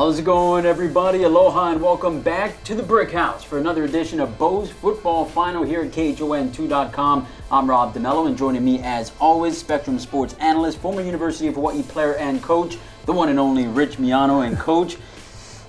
How's it going, everybody? Aloha and welcome back to the Brick House for another edition of Bo's Football Final here at KHON2.com. I'm Rob DeMello, and joining me as always, Spectrum Sports analyst, former University of Hawaii player and coach, the one and only Rich Miano. And coach,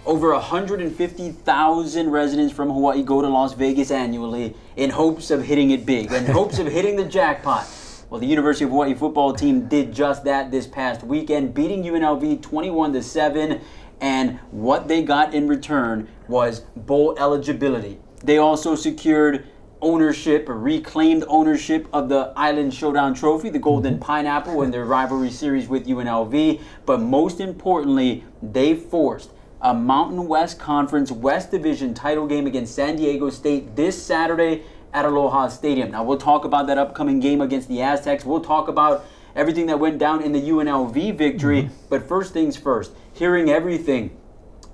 over 150,000 residents from Hawaii go to Las Vegas annually in hopes of hitting it big, in hopes of hitting the jackpot. Well, the University of Hawaii football team did just that this past weekend, beating UNLV 21-7, and what they got in return was bowl eligibility. They also secured ownership, or reclaimed ownership, of the Island Showdown Trophy, the Golden Pineapple, in their rivalry series with UNLV. But most importantly, they forced a Mountain West Conference West Division title game against San Diego State this Saturday at Aloha Stadium. Now, we'll talk about that upcoming game against the Aztecs. We'll talk about everything that went down in the UNLV victory. But first things first, hearing everything,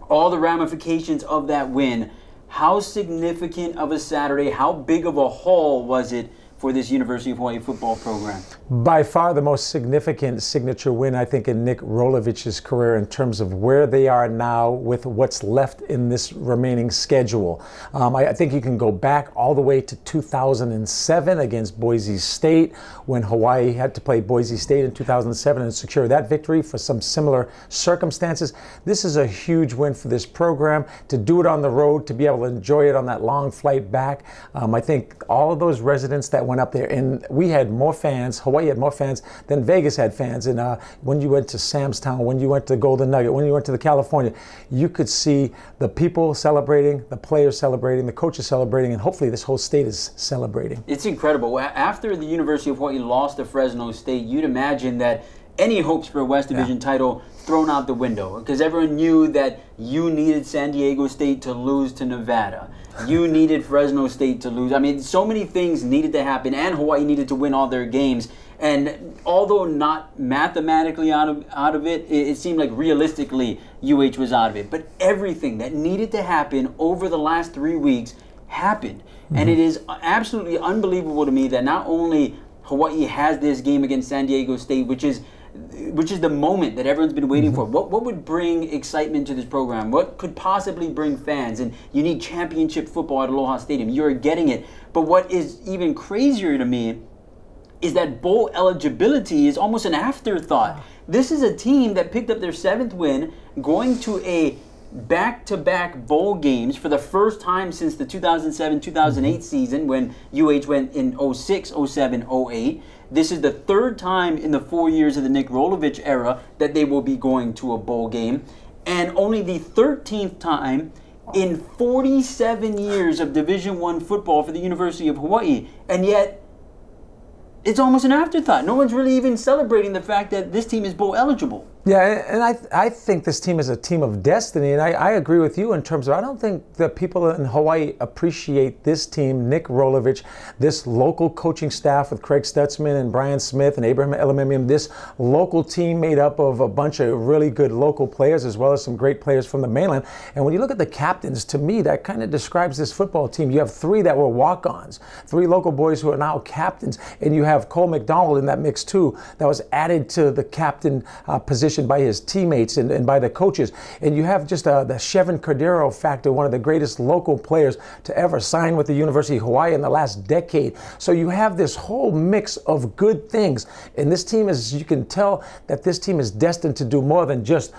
all the ramifications of that win, how significant of a Saturday, how big of a haul was it for this University of Hawaii football program? By far the most significant signature win, I think, in Nick Rolovich's career, in terms of where they are now with what's left in this remaining schedule. I think you can go back all the way to 2007 against Boise State, when Hawaii had to play Boise State in 2007 and secure that victory for some similar circumstances. This is a huge win for this program, to do it on the road, to be able to enjoy it on that long flight back. I think all of those residents that went up there, and we had more fans, Hawaii had more fans than Vegas had fans. And when you went to Samstown, when you went to Golden Nugget, when you went to the California, you could see the people celebrating, the players celebrating, the coaches celebrating, and hopefully this whole state is celebrating. It's incredible. After the University of Hawaii lost to Fresno State, you'd imagine that any hopes for a West Division title thrown out the window, because everyone knew that you needed San Diego State to lose to Nevada. You needed Fresno State to lose. I mean, so many things needed to happen, and Hawaii needed to win all their games. And although not mathematically out of it, it seemed like realistically UH was out of it. But everything that needed to happen over the last 3 weeks happened. And it is absolutely unbelievable to me that not only Hawaii has this game against San Diego State, which is the moment that everyone's been waiting for. What would bring excitement to this program? What could possibly bring fans? And you need championship football at Aloha Stadium. You're getting it. But what is even crazier to me is that bowl eligibility is almost an afterthought. This is a team that picked up their 7th win, going to a back-to-back bowl games for the first time since the 2007-2008 season, when UH went in 06, 07, 08. This is the 3rd time in the 4 years of the Nick Rolovich era that they will be going to a bowl game, and only the 13th time in 47 years of Division I football for the University of Hawaii. And yet, it's almost an afterthought. No one's really even celebrating the fact that this team is bowl eligible. Yeah, and I think this team is a team of destiny, and I agree with you in terms of, I don't think the people in Hawaii appreciate this team, Nick Rolovich, this local coaching staff with Craig Stutzman and Brian Smith and Abraham Elimimian, this local team made up of a bunch of really good local players as well as some great players from the mainland. And when you look at the captains, to me, that kind of describes this football team. You have 3 that were walk-ons, 3 local boys who are now captains, and you have Cole McDonald in that mix too, that was added to the captain position by his teammates and by the coaches. And you have just the Chevan Cordeiro factor, one of the greatest local players to ever sign with the University of Hawaii in the last decade. So you have this whole mix of good things. And this team is, you can tell that this team is destined to do more than just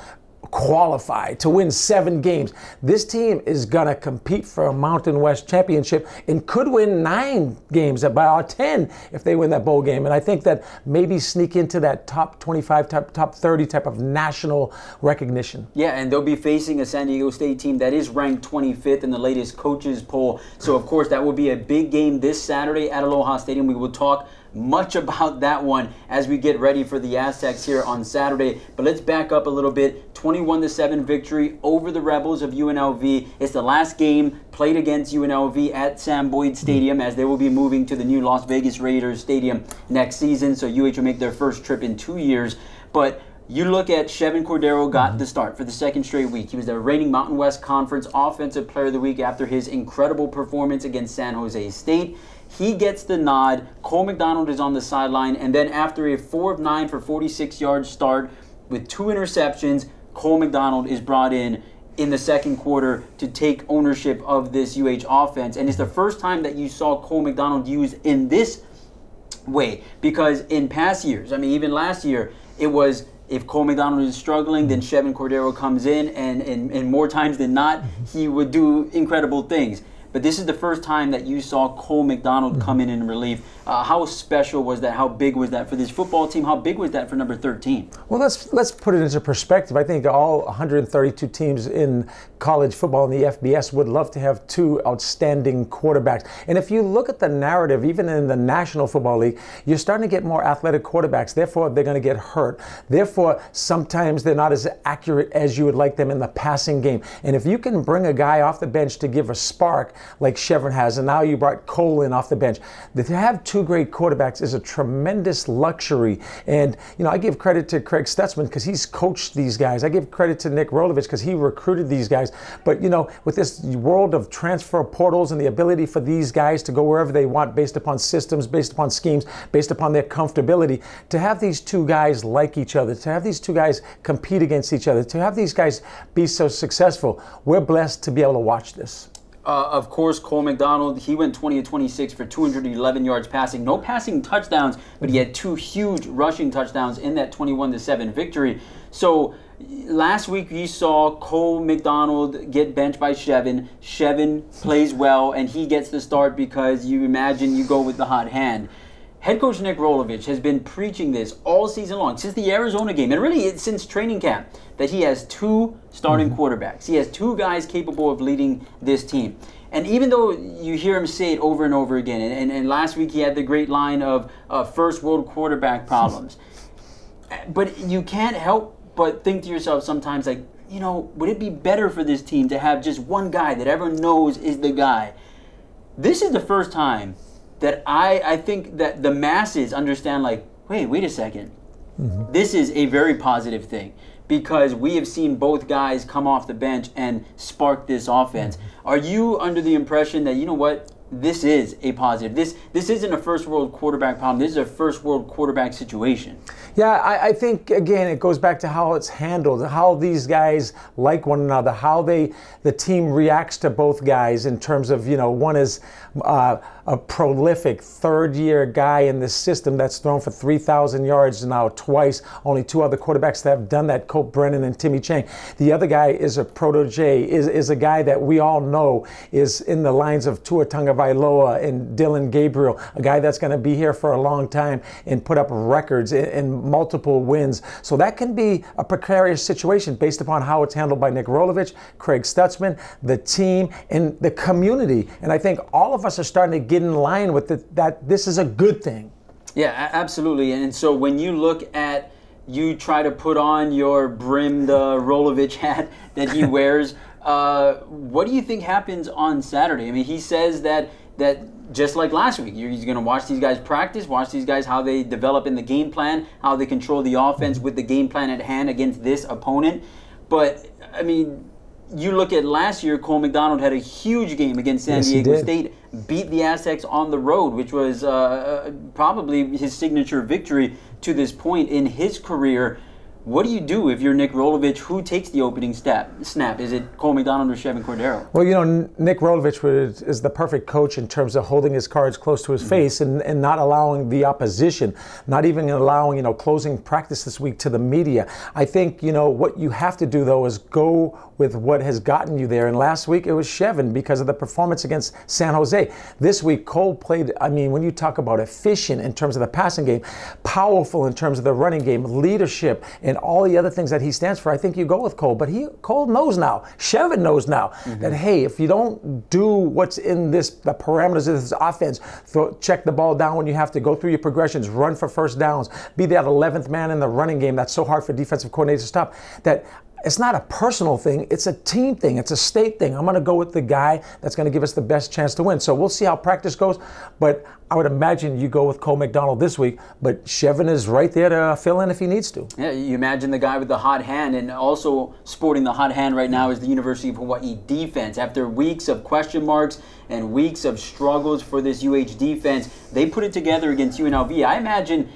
qualify to win 7 games. This team is gonna compete for a Mountain West championship and could win 9 games by our 10 if they win that bowl game. And I think that maybe sneak into that top 25, top 30 type of national recognition. Yeah, and they'll be facing a San Diego State team that is ranked 25th in the latest coaches poll. So of course that will be a big game this Saturday at Aloha Stadium. We will talk much about that one as we get ready for the Aztecs here on Saturday. But let's back up a little bit. 21-7 victory over the Rebels of UNLV. It's the last game played against UNLV at Sam Boyd Stadium, as they will be moving to the new Las Vegas Raiders Stadium next season. So UH will make their first trip in 2 years. But you look at Chevan Cordeiro got the start for the 2nd straight week. He was the reigning Mountain West Conference Offensive Player of the Week after his incredible performance against San Jose State. He gets the nod. Cole McDonald is on the sideline. And then after a 4 of 9 for 46 yards start with 2 interceptions, Cole McDonald is brought in the second quarter to take ownership of this UH offense. And it's the first time that you saw Cole McDonald used in this way, because in past years, I mean, even last year, it was if Cole McDonald is struggling, then Chevan Cordeiro comes in, and more times than not, he would do incredible things. But this is the first time that you saw Cole McDonald come in relief. How special was that? How big was that for this football team? How big was that for number 13? Well, let's put it into perspective. I think all 132 teams in college football in the FBS would love to have two outstanding quarterbacks. And if you look at the narrative, even in the National Football League, you're starting to get more athletic quarterbacks. Therefore, they're going to get hurt. Therefore, sometimes they're not as accurate as you would like them in the passing game. And if you can bring a guy off the bench to give a spark, like Chevan has, and now you brought Cole in off the bench. To have two great quarterbacks is a tremendous luxury. And, you know, I give credit to Craig Stutzman because he's coached these guys. I give credit to Nick Rolovich because he recruited these guys. But, you know, with this world of transfer portals and the ability for these guys to go wherever they want based upon systems, based upon schemes, based upon their comfortability, to have these two guys like each other, to have these two guys compete against each other, to have these guys be so successful, we're blessed to be able to watch this. Of course, Cole McDonald, he went 20-26 for 211 yards passing. No passing touchdowns, but he had two huge rushing touchdowns in that 21-7 victory. So last week you saw Cole McDonald get benched by Chevan. Chevan plays well, and he gets the start because you imagine you go with the hot hand. Head coach Nick Rolovich has been preaching this all season long, since the Arizona game, and really since training camp, that he has two starting quarterbacks. He has two guys capable of leading this team. And even though you hear him say it over and over again, and last week he had the great line of first world quarterback problems, but you can't help but think to yourself sometimes, like, you know, would it be better for this team to have just one guy that everyone knows is the guy? This is the first time that I think that the masses understand, like, wait a second. This is a very positive thing, because we have seen both guys come off the bench and spark this offense. Are you under the impression that, you know what, this is a positive? This isn't a first-world quarterback problem. This is a first-world quarterback situation. Yeah, I think, again, it goes back to how it's handled, how these guys like one another, how the team reacts to both guys in terms of, you know, one is a prolific third-year guy in this system that's thrown for 3,000 yards now twice. Only two other quarterbacks that have done that, Colt Brennan and Timmy Chang. The other guy is a protege, is a guy that we all know is in the lines of Tua Tagovailoa and Dylan Gabriel, a guy that's going to be here for a long time and put up records and multiple wins. So that can be a precarious situation based upon how it's handled by Nick Rolovich, Craig Stutzman, the team, and the community. And I think all of us are starting to get in line with it, that this is a good thing. Yeah, absolutely. And so when you look at, you try to put on your brimmed Rolovich hat that he wears, what do you think happens on Saturday? I mean, he says that just like last week, he's going to watch these guys practice, watch these guys how they develop in the game plan, how they control the offense with the game plan at hand against this opponent. But, I mean, you look at last year, Cole McDonald had a huge game against San Diego State, beat the Aztecs on the road, which was probably his signature victory to this point in his career. What do you do if you're Nick Rolovich? Who takes the opening snap? Is it Cole McDonald or Chevan Cordeiro? Well, you know, Nick Rolovich is the perfect coach in terms of holding his cards close to his face and not allowing the opposition, not even allowing, you know, closing practice this week to the media. I think, you know, what you have to do, though, is go with what has gotten you there. And last week it was Chevan because of the performance against San Jose. This week, Cole played, I mean, when you talk about efficient in terms of the passing game, powerful in terms of the running game, leadership, and all the other things that he stands for, I think you go with Cole. But Cole knows now, Chevan knows now, that, hey, if you don't do what's in the parameters of this offense, check the ball down when you have to, go through your progressions, run for first downs, be that 11th man in the running game that's so hard for defensive coordinators to stop, that it's not a personal thing, it's a team thing, it's a state thing. I'm going to go with the guy that's going to give us the best chance to win. So we'll see how practice goes, but I would imagine you go with Cole McDonald this week, but Chevan is right there to fill in if he needs to. Yeah, you imagine the guy with the hot hand, and also sporting the hot hand right now is the University of Hawaii defense. After weeks of question marks and weeks of struggles for this UH defense, they put it together against UNLV. I imagine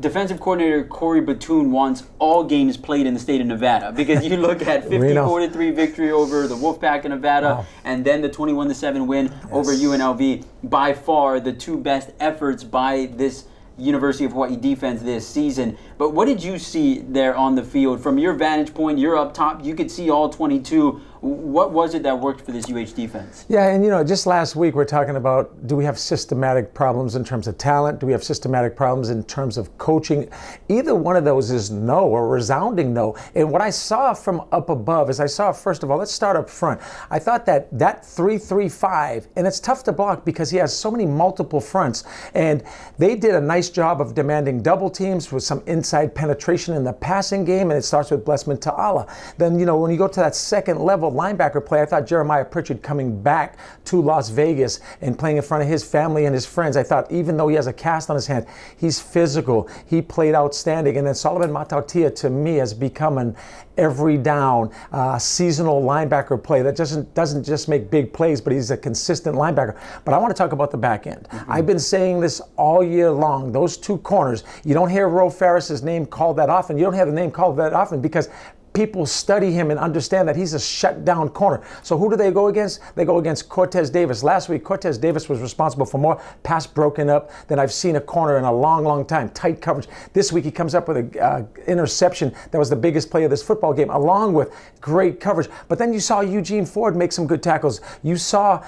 defensive coordinator Corey Batoon wants all games played in the state of Nevada, because you look at 54-3 victory over the Wolfpack in Nevada, wow, and then the 21-7 win, yes, over UNLV. By far the two best efforts by this University of Hawaii defense this season. But what did you see there on the field? From your vantage point, you're up top, you could see all 22. What was it that worked for this UH defense? Yeah, and you know, just last week we're talking about, do we have systematic problems in terms of talent? Do we have systematic problems in terms of coaching? Either one of those is no, or resounding no. And what I saw from up above is I saw, first of all, let's start up front. I thought that 3-3-5, and it's tough to block because he has so many multiple fronts, and they did a nice job of demanding double teams with some inside penetration in the passing game, and it starts with Blessman Ta'ala. Then, you know, when you go to that second level linebacker play, I thought Jeremiah Pritchard coming back to Las Vegas and playing in front of his family and his friends, I thought, even though he has a cast on his hand, he's physical. He played outstanding. And then Solomon Matautia, to me, has become an every down seasonal linebacker play that doesn't just make big plays, but he's a consistent linebacker. But I want to talk about the back end. Mm-hmm. I've been saying this all year long. Those two corners, you don't hear Ro Farris's name called that often. You don't have the name called that often because people study him and understand that he's a shutdown corner. So who do they go against? They go against Cortez Davis. Last week, Cortez Davis was responsible for more pass broken up than I've seen a corner in a long, long time. Tight coverage. This week, he comes up with an interception that was the biggest play of this football game, along with great coverage. But then you saw Eugene Ford make some good tackles. You saw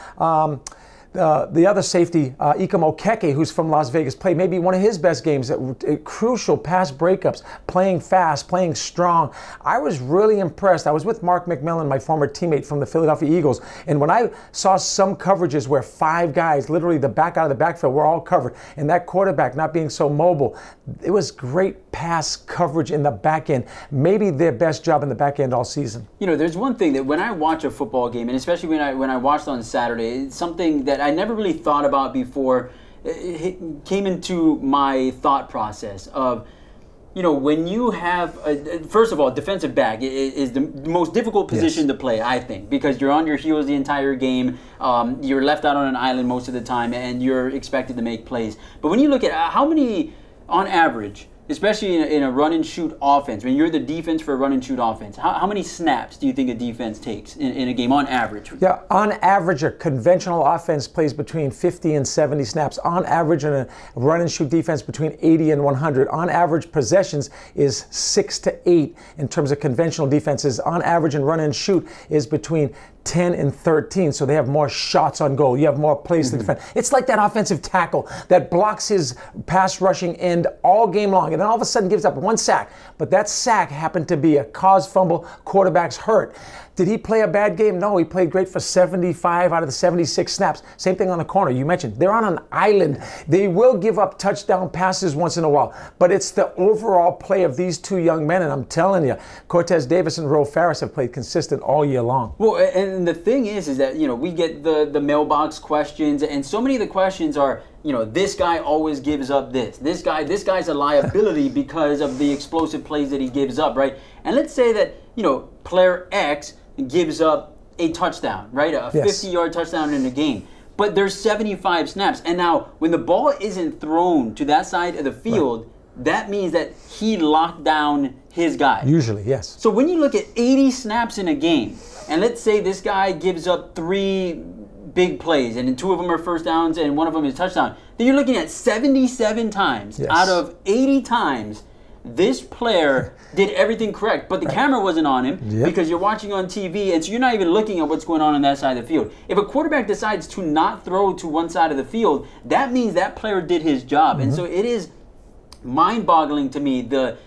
the other safety, Ikem Okeke, who's from Las Vegas, play maybe one of his best games, crucial pass breakups, playing fast, playing strong. I was really impressed. I was with Mark McMillan, my former teammate from the Philadelphia Eagles, and when I saw some coverages where five guys, literally the back out of the backfield, were all covered, and that quarterback not being so mobile, it was great pass coverage in the back end. Maybe their best job in the back end all season. You know, there's one thing that when I watch a football game, and especially when I watched on Saturday, it's something that I never really thought about before. It came into my thought process of, you know, when you have, first of all, defensive back is the most difficult position, yes, to play, I think, because you're on your heels the entire game, you're left out on an island most of the time, and you're expected to make plays. But when you look at how many, on average, especially in a run-and-shoot offense, when you're the defense for a run-and-shoot offense, how many snaps do you think a defense takes in a game on average? Yeah, on average, a conventional offense plays between 50 and 70 snaps. On average, in a run-and-shoot defense, between 80 and 100. On average, possessions is 6 to 8 in terms of conventional defenses. On average, in run-and-shoot is between 10 and 13, so they have more shots on goal. You have more plays, mm-hmm, to defend. It's like that offensive tackle that blocks his pass rushing end all game long, and then all of a sudden gives up one sack. But that sack happened to be a caused fumble, quarterback's hurt. Did he play a bad game? No, he played great for 75 out of the 76 snaps. Same thing on the corner. You mentioned they're on an island. They will give up touchdown passes once in a while, but it's the overall play of these two young men, and I'm telling you, Cortez Davis and Ro Farris have played consistent all year long. Well, and the thing is that, you know, we get the mailbox questions, and so many of the questions are, you know, this guy always gives up this guy's a liability because of the explosive plays that he gives up, right? And let's say that, you know, player X gives up a touchdown, right? A 50-yard touchdown in a game. But there's 75 snaps. And now when the ball isn't thrown to that side of the field, right, that means that he locked down his guy. Usually, yes. So when you look at 80 snaps in a game, and let's say this guy gives up 3 big plays, and 2 of them are first downs and 1 of them is touchdown, then you're looking at 77 times, yes, out of 80 times this player did everything correct, but the camera wasn't on him, yep, because you're watching on TV, and so you're not even looking at what's going on that side of the field. If a quarterback decides to not throw to one side of the field, that means that player did his job. Mm-hmm. And so it is mind-boggling to me, the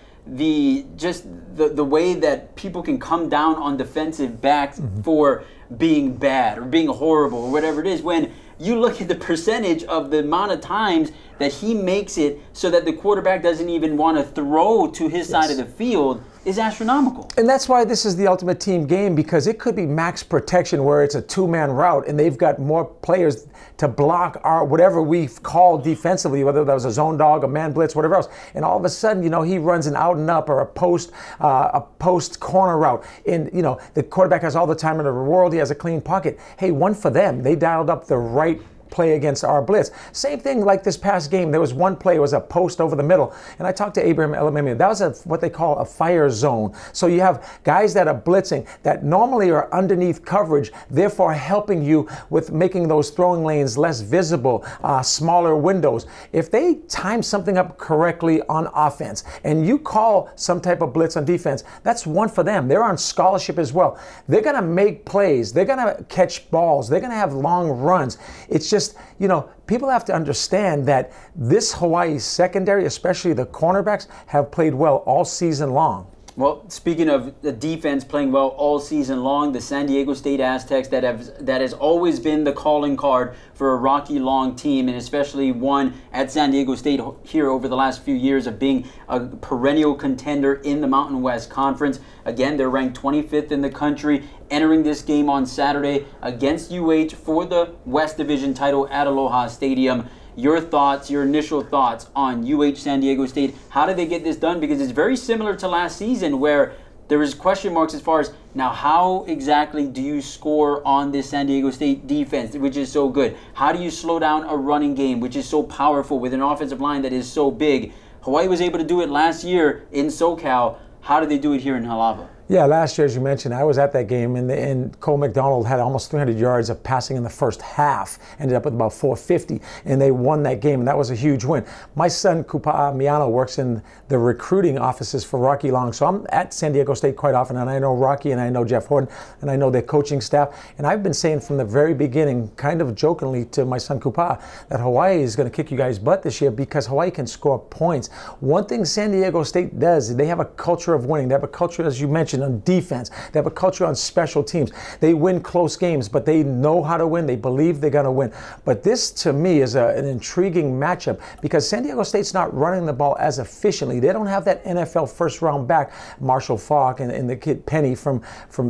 way that people can come down on defensive backs, mm-hmm, for being bad or being horrible or whatever it is, when you look at the percentage of the amount of times that he makes it so that the quarterback doesn't even want to throw to his, yes, side of the field is astronomical. And that's why this is the ultimate team game, because it could be max protection where it's a two-man route and they've got more players to block our whatever we call defensively, whether that was a zone dog, a man blitz, whatever else. And all of a sudden, you know, he runs an out and up or a post corner route. And, you know, the quarterback has all the time in the world. He has a clean pocket. Hey, one for them. They dialed up the right play against our blitz. Same thing like this past game. There was one play, it was a post over the middle. And I talked to Abraham Elimimian. That was what they call a fire zone. So you have guys that are blitzing that normally are underneath coverage, therefore helping you with making those throwing lanes less visible, smaller windows. If they time something up correctly on offense and you call some type of blitz on defense, that's one for them. They're on scholarship as well. They're going to make plays. They're going to catch balls. They're going to have long runs. It's just, you know, people have to understand that this Hawaii secondary, especially the cornerbacks, have played well all season long. Well, speaking of the defense playing well all season long, the San Diego State Aztecs that has always been the calling card for a Rocky Long team, and especially one at San Diego State here over the last few years of being a perennial contender in the Mountain West Conference. Again, they're ranked 25th in the country, entering this game on Saturday against UH for the West Division title at Aloha Stadium. Your thoughts, your initial thoughts on UH San Diego State. How did they get this done? Because it's very similar to last season where there was question marks as far as, now how exactly do you score on this San Diego State defense, which is so good? How do you slow down a running game, which is so powerful with an offensive line that is so big? Hawaii was able to do it last year in SoCal. How did they do it here in Halava? Yeah, last year, as you mentioned, I was at that game, and Cole McDonald had almost 300 yards of passing in the first half, ended up with about 450, and they won that game, and that was a huge win. My son, Kupa'a Miano, works in the recruiting offices for Rocky Long, so I'm at San Diego State quite often, and I know Rocky, and I know Jeff Horton, and I know their coaching staff, and I've been saying from the very beginning, kind of jokingly to my son, Kupa'a, that Hawaii is going to kick you guys' butt this year because Hawaii can score points. One thing San Diego State does is they have a culture of winning. They have a culture, as you mentioned, on defense. They have a culture on special teams. They win close games, but they know how to win. They believe they're going to win. But this, to me, is an intriguing matchup because San Diego State's not running the ball as efficiently. They don't have that NFL first-round back, Marshall Falk and the kid Penny from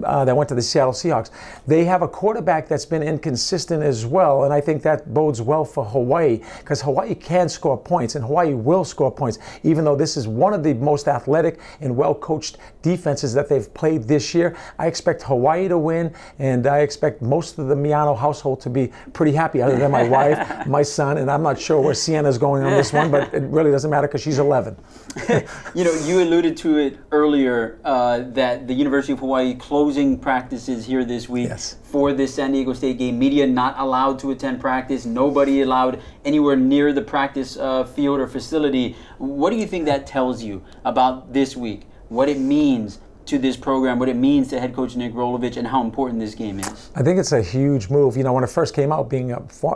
that went to the Seattle Seahawks. They have a quarterback that's been inconsistent as well, and I think that bodes well for Hawaii because Hawaii can score points, and Hawaii will score points, even though this is one of the most athletic and well-coached defenses that they've played this year. I expect Hawaii to win, and I expect most of the Miano household to be pretty happy, other than my wife, my son, and I'm not sure where Sienna's going on this one, but it really doesn't matter because she's 11. You know, you alluded to it earlier that the University of Hawaii closing practices here this week. Yes. For this San Diego State game. Media not allowed to attend practice. Nobody allowed anywhere near the practice field or facility. What do you think that tells you about this week? What it means to this program, what it means to head coach Nick Rolovich, and how important this game is? I think it's a huge move. You know, when it first came out, being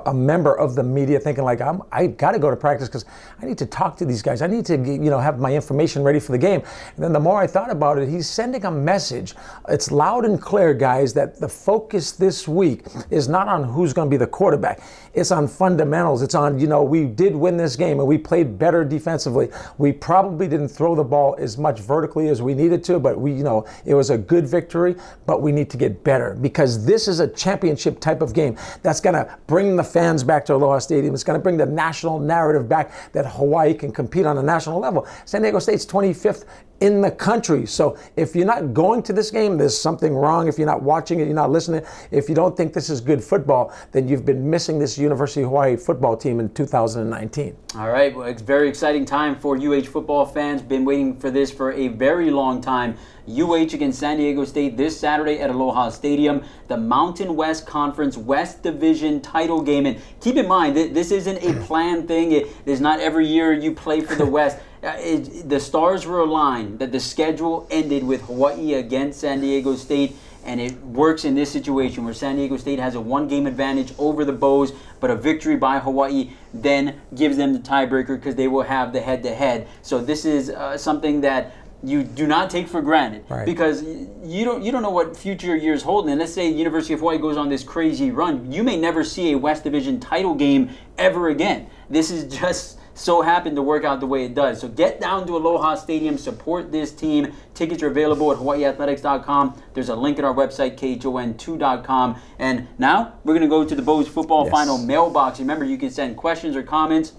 a member of the media, thinking like, I got to go to practice because I need to talk to these guys. I need to, you know, have my information ready for the game. And then the more I thought about it, he's sending a message. It's loud and clear, guys, that the focus this week is not on who's going to be the quarterback. It's on fundamentals. It's on, you know, we did win this game and we played better defensively. We probably didn't throw the ball as much vertically as we needed to, but we, you know, it was a good victory, but we need to get better because this is a championship type of game that's going to bring the fans back to Aloha Stadium. It's going to bring the national narrative back that Hawaii can compete on a national level. San Diego State's 25th in the country. So if you're not going to this game, there's something wrong. If you're not watching it, you're not listening. If you don't think this is good football, then you've been missing this University of Hawaii football team in 2019. All right, well, it's a very exciting time for UH football fans. Been waiting for this for a very long time. UH against San Diego State this Saturday at Aloha Stadium, the Mountain West Conference West Division title game. And keep in mind that this isn't a planned thing. It is not every year you play for the West. The stars were aligned that the schedule ended with Hawaii against San Diego State, and it works in this situation where San Diego State has a one-game advantage over the Bows, but a victory by Hawaii then gives them the tiebreaker because they will have the head-to-head. So this is something that you do not take for granted, right? Because you don't know what future years hold. And let's say University of Hawaii goes on this crazy run. You may never see a West Division title game ever again. This is just so happened to work out the way it does. So get down to Aloha Stadium, support this team. Tickets are available at hawaiiathletics.com. There's a link at our website, khon2.com. And now we're going to go to the Bows Football Yes. Final mailbox. Remember, you can send questions or comments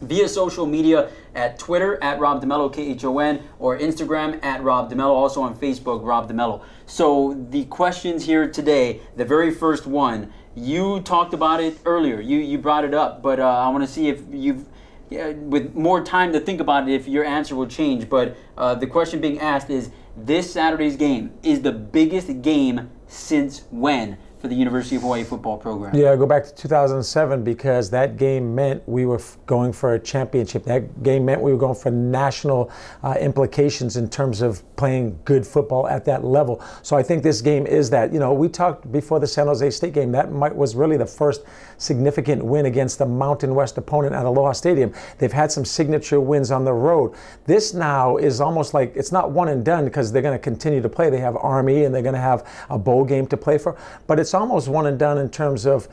via social media at Twitter, at Rob DeMello, KHON, or Instagram, at Rob DeMello, also on Facebook, Rob DeMello. So the questions here today, the very first one You talked about it earlier. You brought it up, but I want to see if you've, with more time to think about it, if your answer will change. But the question being asked is, this Saturday's game is the biggest game since when for the University of Hawaii football program? Yeah, go back to 2007, because that game meant we were going for a championship. That game meant we were going for national implications in terms of playing good football at that level. So I think this game is that. You know, we talked before the San Jose State game, that was really the first significant win against the Mountain West opponent at Aloha Stadium. They've had some signature wins on the road. This now is almost like, it's not one and done, because they're going to continue to play. They have Army and they're going to have a bowl game to play for, but it's almost one and done in terms of,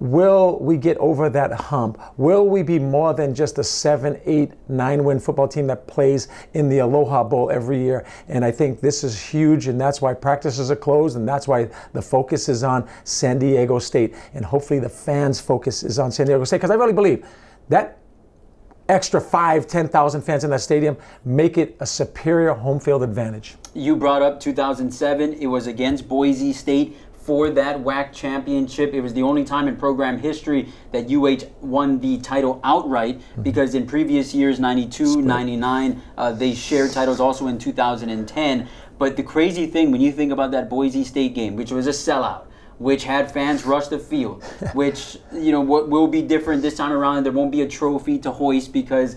will we get over that hump? Will we be more than just a 7, 8, 9 win football team that plays in the Aloha Bowl every year? And I think this is huge, and that's why practices are closed, and that's why the focus is on San Diego State, and hopefully the fans' focus is on San Diego State, because I really believe that extra 5,000, 10,000 fans in that stadium make it a superior home field advantage. You brought up 2007. It was against Boise State for that WAC championship. It was the only time in program history that UH won the title outright, because in previous years, 92, 99, they shared titles also in 2010. But the crazy thing when you think about that Boise State game, which was a sellout, which had fans rush the field, which, you know, what will be different this time around, there won't be a trophy to hoist, because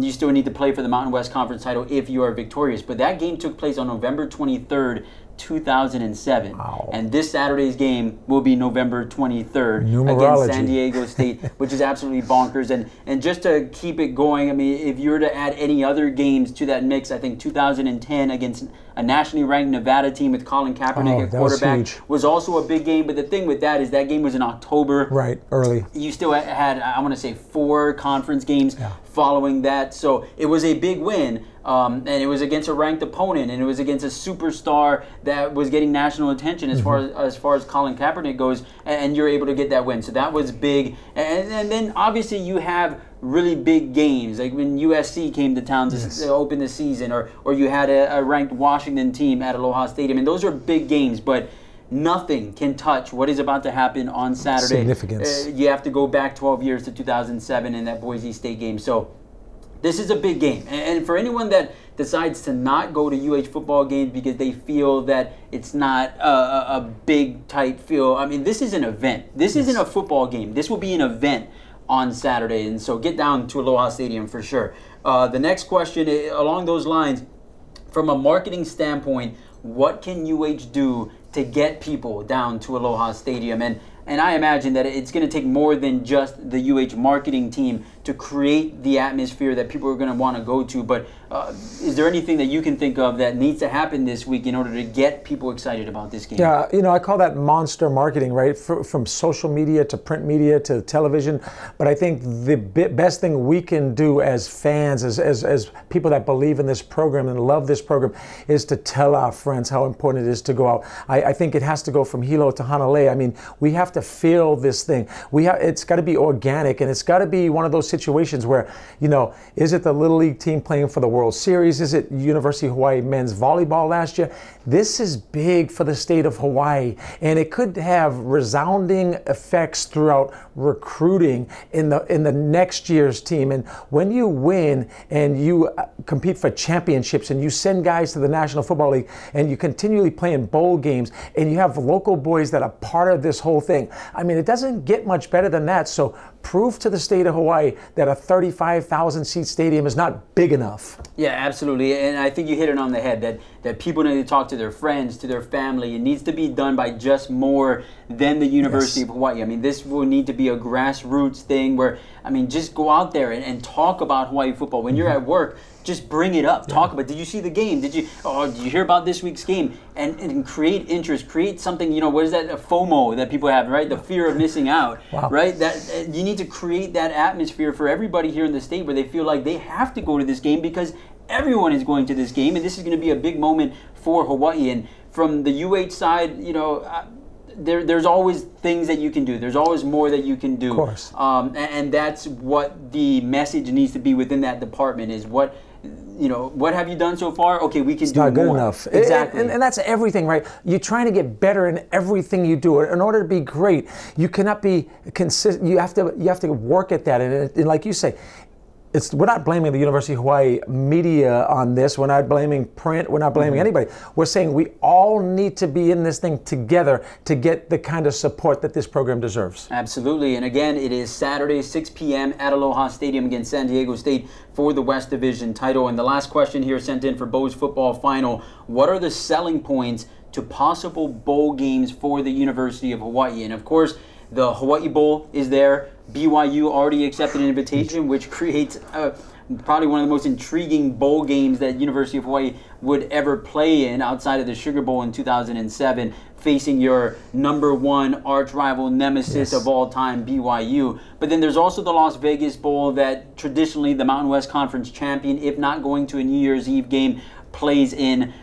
you still need to play for the Mountain West Conference title if you are victorious. But that game took place on November 23rd, 2007. Wow. And this Saturday's game will be November 23rd against San Diego State, which is absolutely bonkers. And just to keep it going, I mean, if you were to add any other games to that mix, I think 2010 against a nationally ranked Nevada team with Colin Kaepernick at quarterback was also a big game. But the thing with that is that game was in October. Right, early. You still had, I want to say, 4 conference games following that. So it was a big win. And it was against a ranked opponent, and it was against a superstar that was getting national attention as far as Colin Kaepernick goes, and you're able to get that win. So that was big. And then obviously you have really big games, like when USC came to town to open the season, or you had a ranked Washington team at Aloha Stadium, and those are big games, but nothing can touch what is about to happen on Saturday. Significance. You have to go back 12 years to 2007 in that Boise State game. So this is a big game, and for anyone that decides to not go to UH football games because they feel that it's not a big type feel, I mean, this is an event. This isn't a football game. This will be an event on Saturday, and so get down to Aloha Stadium for sure. The next question along those lines, from a marketing standpoint, what can UH do to get people down to Aloha Stadium? And I imagine that it's going to take more than just the UH marketing team to create the atmosphere that people are going to want to go to. But is there anything that you can think of that needs to happen this week in order to get people excited about this game? Yeah, you know, I call that monster marketing, right? From social media to print media to television. But I think the best thing we can do as fans, as people that believe in this program and love this program, is to tell our friends how important it is to go out. I think it has to go from Hilo to Hanalei. I mean, we have to feel this thing. It's got to be organic, and it's got to be one of those situations where, you know, is it the Little League team playing for the World Series? Is it University of Hawaii men's volleyball last year? This is big for the state of Hawaii, and it could have resounding effects throughout recruiting in the next year's team. And when you win and you compete for championships and you send guys to the National Football League and you continually play in bowl games and you have local boys that are part of this whole thing, I mean, it doesn't get much better than that. So prove to the state of Hawaii that a 35,000 seat stadium is not big enough. Yeah, absolutely. And I think you hit it on the head, that people need to talk to their friends, to their family. It needs to be done by just more than the University of Hawaii. I mean, this will need to be a grassroots thing where, I mean, just go out there and talk about Hawaii football. When you're at work, just bring it up. Talk about, did you see the game? Did you hear about this week's game? And create interest, create something, you know, what is that, a FOMO that people have, right? The fear of missing out, right? That you need to create that atmosphere for everybody here in the state where they feel like they have to go to this game because everyone is going to this game, and this is going to be a big moment for Hawaii. And from the UH side, you know, there's always things that you can do. There's always more that you can do. Of course. And that's what the message needs to be within that department is what, you know, what have you done so far? Okay, we can do more. Not good enough. Exactly. And that's everything, right? You're trying to get better in everything you do. In order to be great, you cannot be consistent. You have to work at that. And like you say, it's, we're not blaming the University of Hawaii media on this. We're not blaming print. We're not blaming anybody. We're saying we all need to be in this thing together to get the kind of support that this program deserves. Absolutely. And again, it is Saturday, 6 p.m. at Aloha Stadium against San Diego State for the West Division title. And the last question here sent in for Bo's football final. What are the selling points to possible bowl games for the University of Hawaii? And of course, the Hawaii Bowl is there. BYU already accepted an invitation, which creates probably one of the most intriguing bowl games that University of Hawaii would ever play in outside of the Sugar Bowl in 2007, facing your #1 arch rival nemesis of all time, BYU. But then there's also the Las Vegas Bowl that traditionally the Mountain West Conference champion, if not going to a New Year's Eve game, plays in.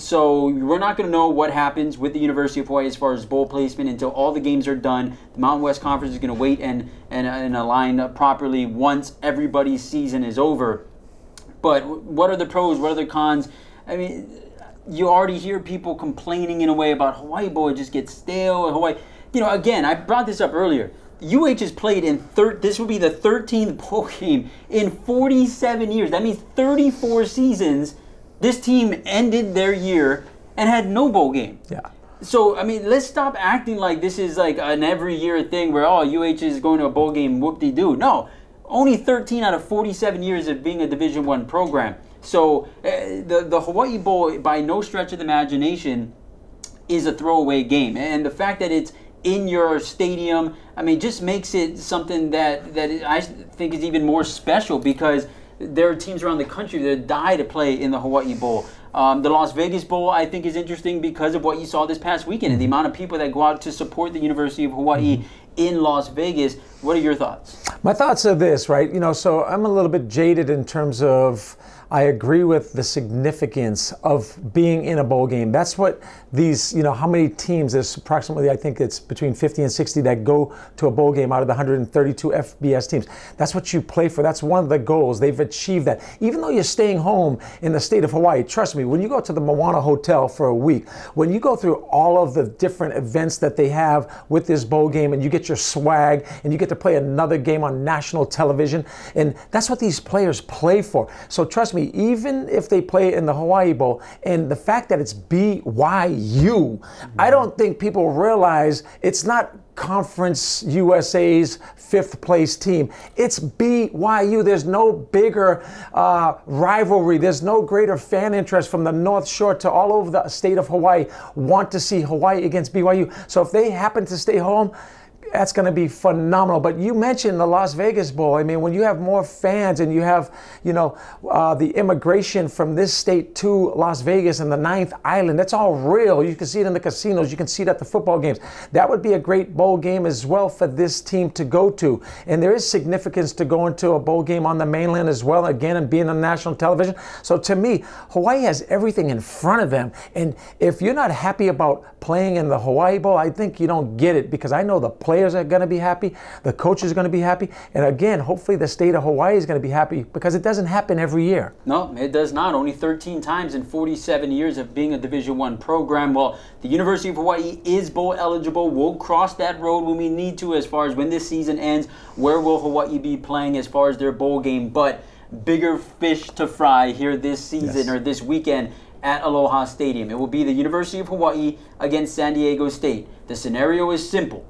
So we're not going to know what happens with the University of Hawaii as far as bowl placement until all the games are done. The Mountain West Conference is going to wait and align up properly once everybody's season is over. But what are the pros? What are the cons? I mean, you already hear people complaining in a way about Hawaii Bowl. It just gets stale. Hawaii, you know, again, I brought this up earlier. UH has played in, this will be the 13th bowl game in 47 years. That means 34 seasons. This team ended their year and had no bowl game. Yeah. So, I mean, let's stop acting like this is like an every year thing where, oh, UH is going to a bowl game, whoop-de-doo. No, only 13 out of 47 years of being a Division I program. So the Hawaii Bowl, by no stretch of the imagination, is a throwaway game. And the fact that it's in your stadium, I mean, just makes it something that I think is even more special because there are teams around the country that die to play in the Hawaii Bowl. The Las Vegas Bowl, I think, is interesting because of what you saw this past weekend and the amount of people that go out to support the University of Hawaii in Las Vegas. What are your thoughts? My thoughts are this, right? You know, so I'm a little bit jaded in terms of I agree with the significance of being in a bowl game. That's what these, you know, how many teams, there's approximately, I think it's between 50 and 60 that go to a bowl game out of the 132 FBS teams. That's what you play for. That's one of the goals. They've achieved that. Even though you're staying home in the state of Hawaii, trust me, when you go to the Moana Hotel for a week, when you go through all of the different events that they have with this bowl game and you get your swag and you get to play another game on national television, and that's what these players play for. So trust me, even if they play in the Hawaii Bowl, and the fact that it's BYU, I don't think people realize it's not Conference USA's 5th place team. It's BYU. There's no bigger rivalry. There's no greater fan interest from the North Shore to all over the state of Hawaii want to see Hawaii against BYU. So if they happen to stay home, that's going to be phenomenal. But you mentioned the Las Vegas Bowl. I mean, when you have more fans and you have, you know, the immigration from this state to Las Vegas and the Ninth Island, that's all real. You can see it in the casinos. You can see it at the football games. That would be a great bowl game as well for this team to go to. And there is significance to going to a bowl game on the mainland as well, again, and being on national television. So to me, Hawaii has everything in front of them. And if you're not happy about playing in the Hawaii Bowl, I think you don't get it, because I know the players are going to be happy, the coaches are going to be happy, and again, hopefully the state of Hawaii is going to be happy, because it doesn't happen every year. No, it does not. Only 13 times in 47 years of being a Division I program. Well, the University of Hawaii is bowl eligible. We'll cross that road when we need to as far as when this season ends, where will Hawaii be playing as far as their bowl game, but bigger fish to fry here this season, or this weekend at Aloha Stadium. It will be the University of Hawaii against San Diego State. The scenario is simple.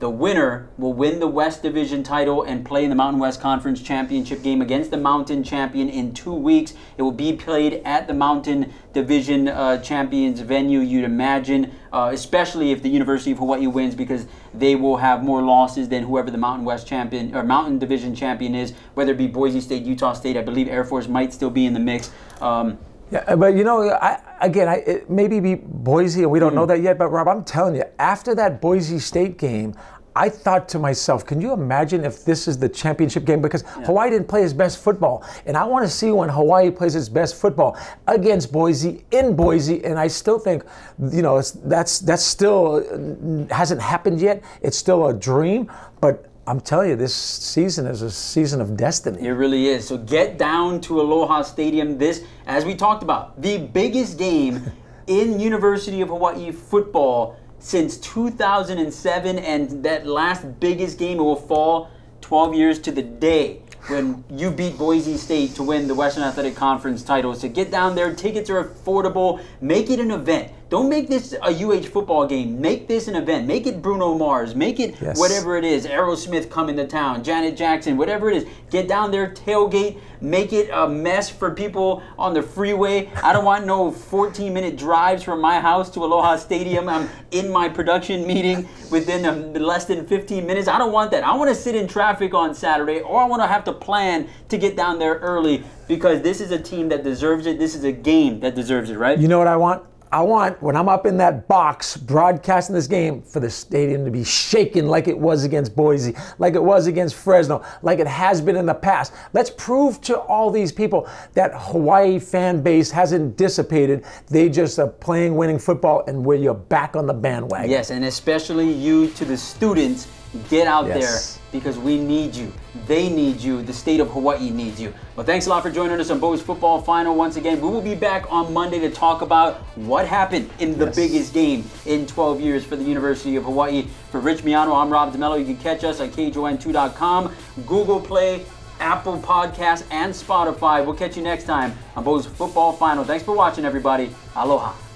The winner will win the West Division title and play in the Mountain West Conference Championship game against the Mountain Champion in 2 weeks. It will be played at the Mountain Division Champions venue, you'd imagine, especially if the University of Hawaii wins, because they will have more losses than whoever the Mountain West champion or Mountain Division champion is, whether it be Boise State, Utah State. I believe Air Force might still be in the mix. Yeah, but you know, it maybe be Boise, and we don't know that yet, but Rob, I'm telling you, after that Boise State game, I thought to myself, can you imagine if this is the championship game? Because Hawaii didn't play his best football. And I want to see when Hawaii plays its best football against Boise, in Boise. And I still think, you know, that's still hasn't happened yet. It's still a dream. But I'm telling you, this season is a season of destiny. It really is. So get down to Aloha Stadium. This, as we talked about, the biggest game in University of Hawaii football since 2007, and that last biggest game, it will fall 12 years to the day when you beat Boise State to win the Western Athletic Conference title. So get down there. Tickets are affordable. Make it an event. Don't make this a UH football game. Make this an event. Make it Bruno Mars. Make it whatever it is. Aerosmith coming to town. Janet Jackson. Whatever it is. Get down there. Tailgate. Make it a mess for people on the freeway. I don't want no 14-minute drives from my house to Aloha Stadium. I'm in my production meeting within less than 15 minutes. I don't want that. I want to sit in traffic on Saturday, or I want to have to plan to get down there early, because this is a team that deserves it. This is a game that deserves it, right? You know what I want? I want, when I'm up in that box broadcasting this game, for the stadium to be shaken like it was against Boise, like it was against Fresno, like it has been in the past. Let's prove to all these people that Hawaii fan base hasn't dissipated. They just are playing winning football, and where you're back on the bandwagon. Yes, and especially you, to the students, get out there, because we need you. They need you. The state of Hawaii needs you. Well, thanks a lot for joining us on Bo's Football Final once again. We will be back on Monday to talk about what happened in the biggest game in 12 years for the University of Hawaii. For Rich Miano, I'm Rob DeMello. You can catch us at KJON2.com, Google Play, Apple Podcasts, and Spotify. We'll catch you next time on Bo's Football Final. Thanks for watching, everybody. Aloha.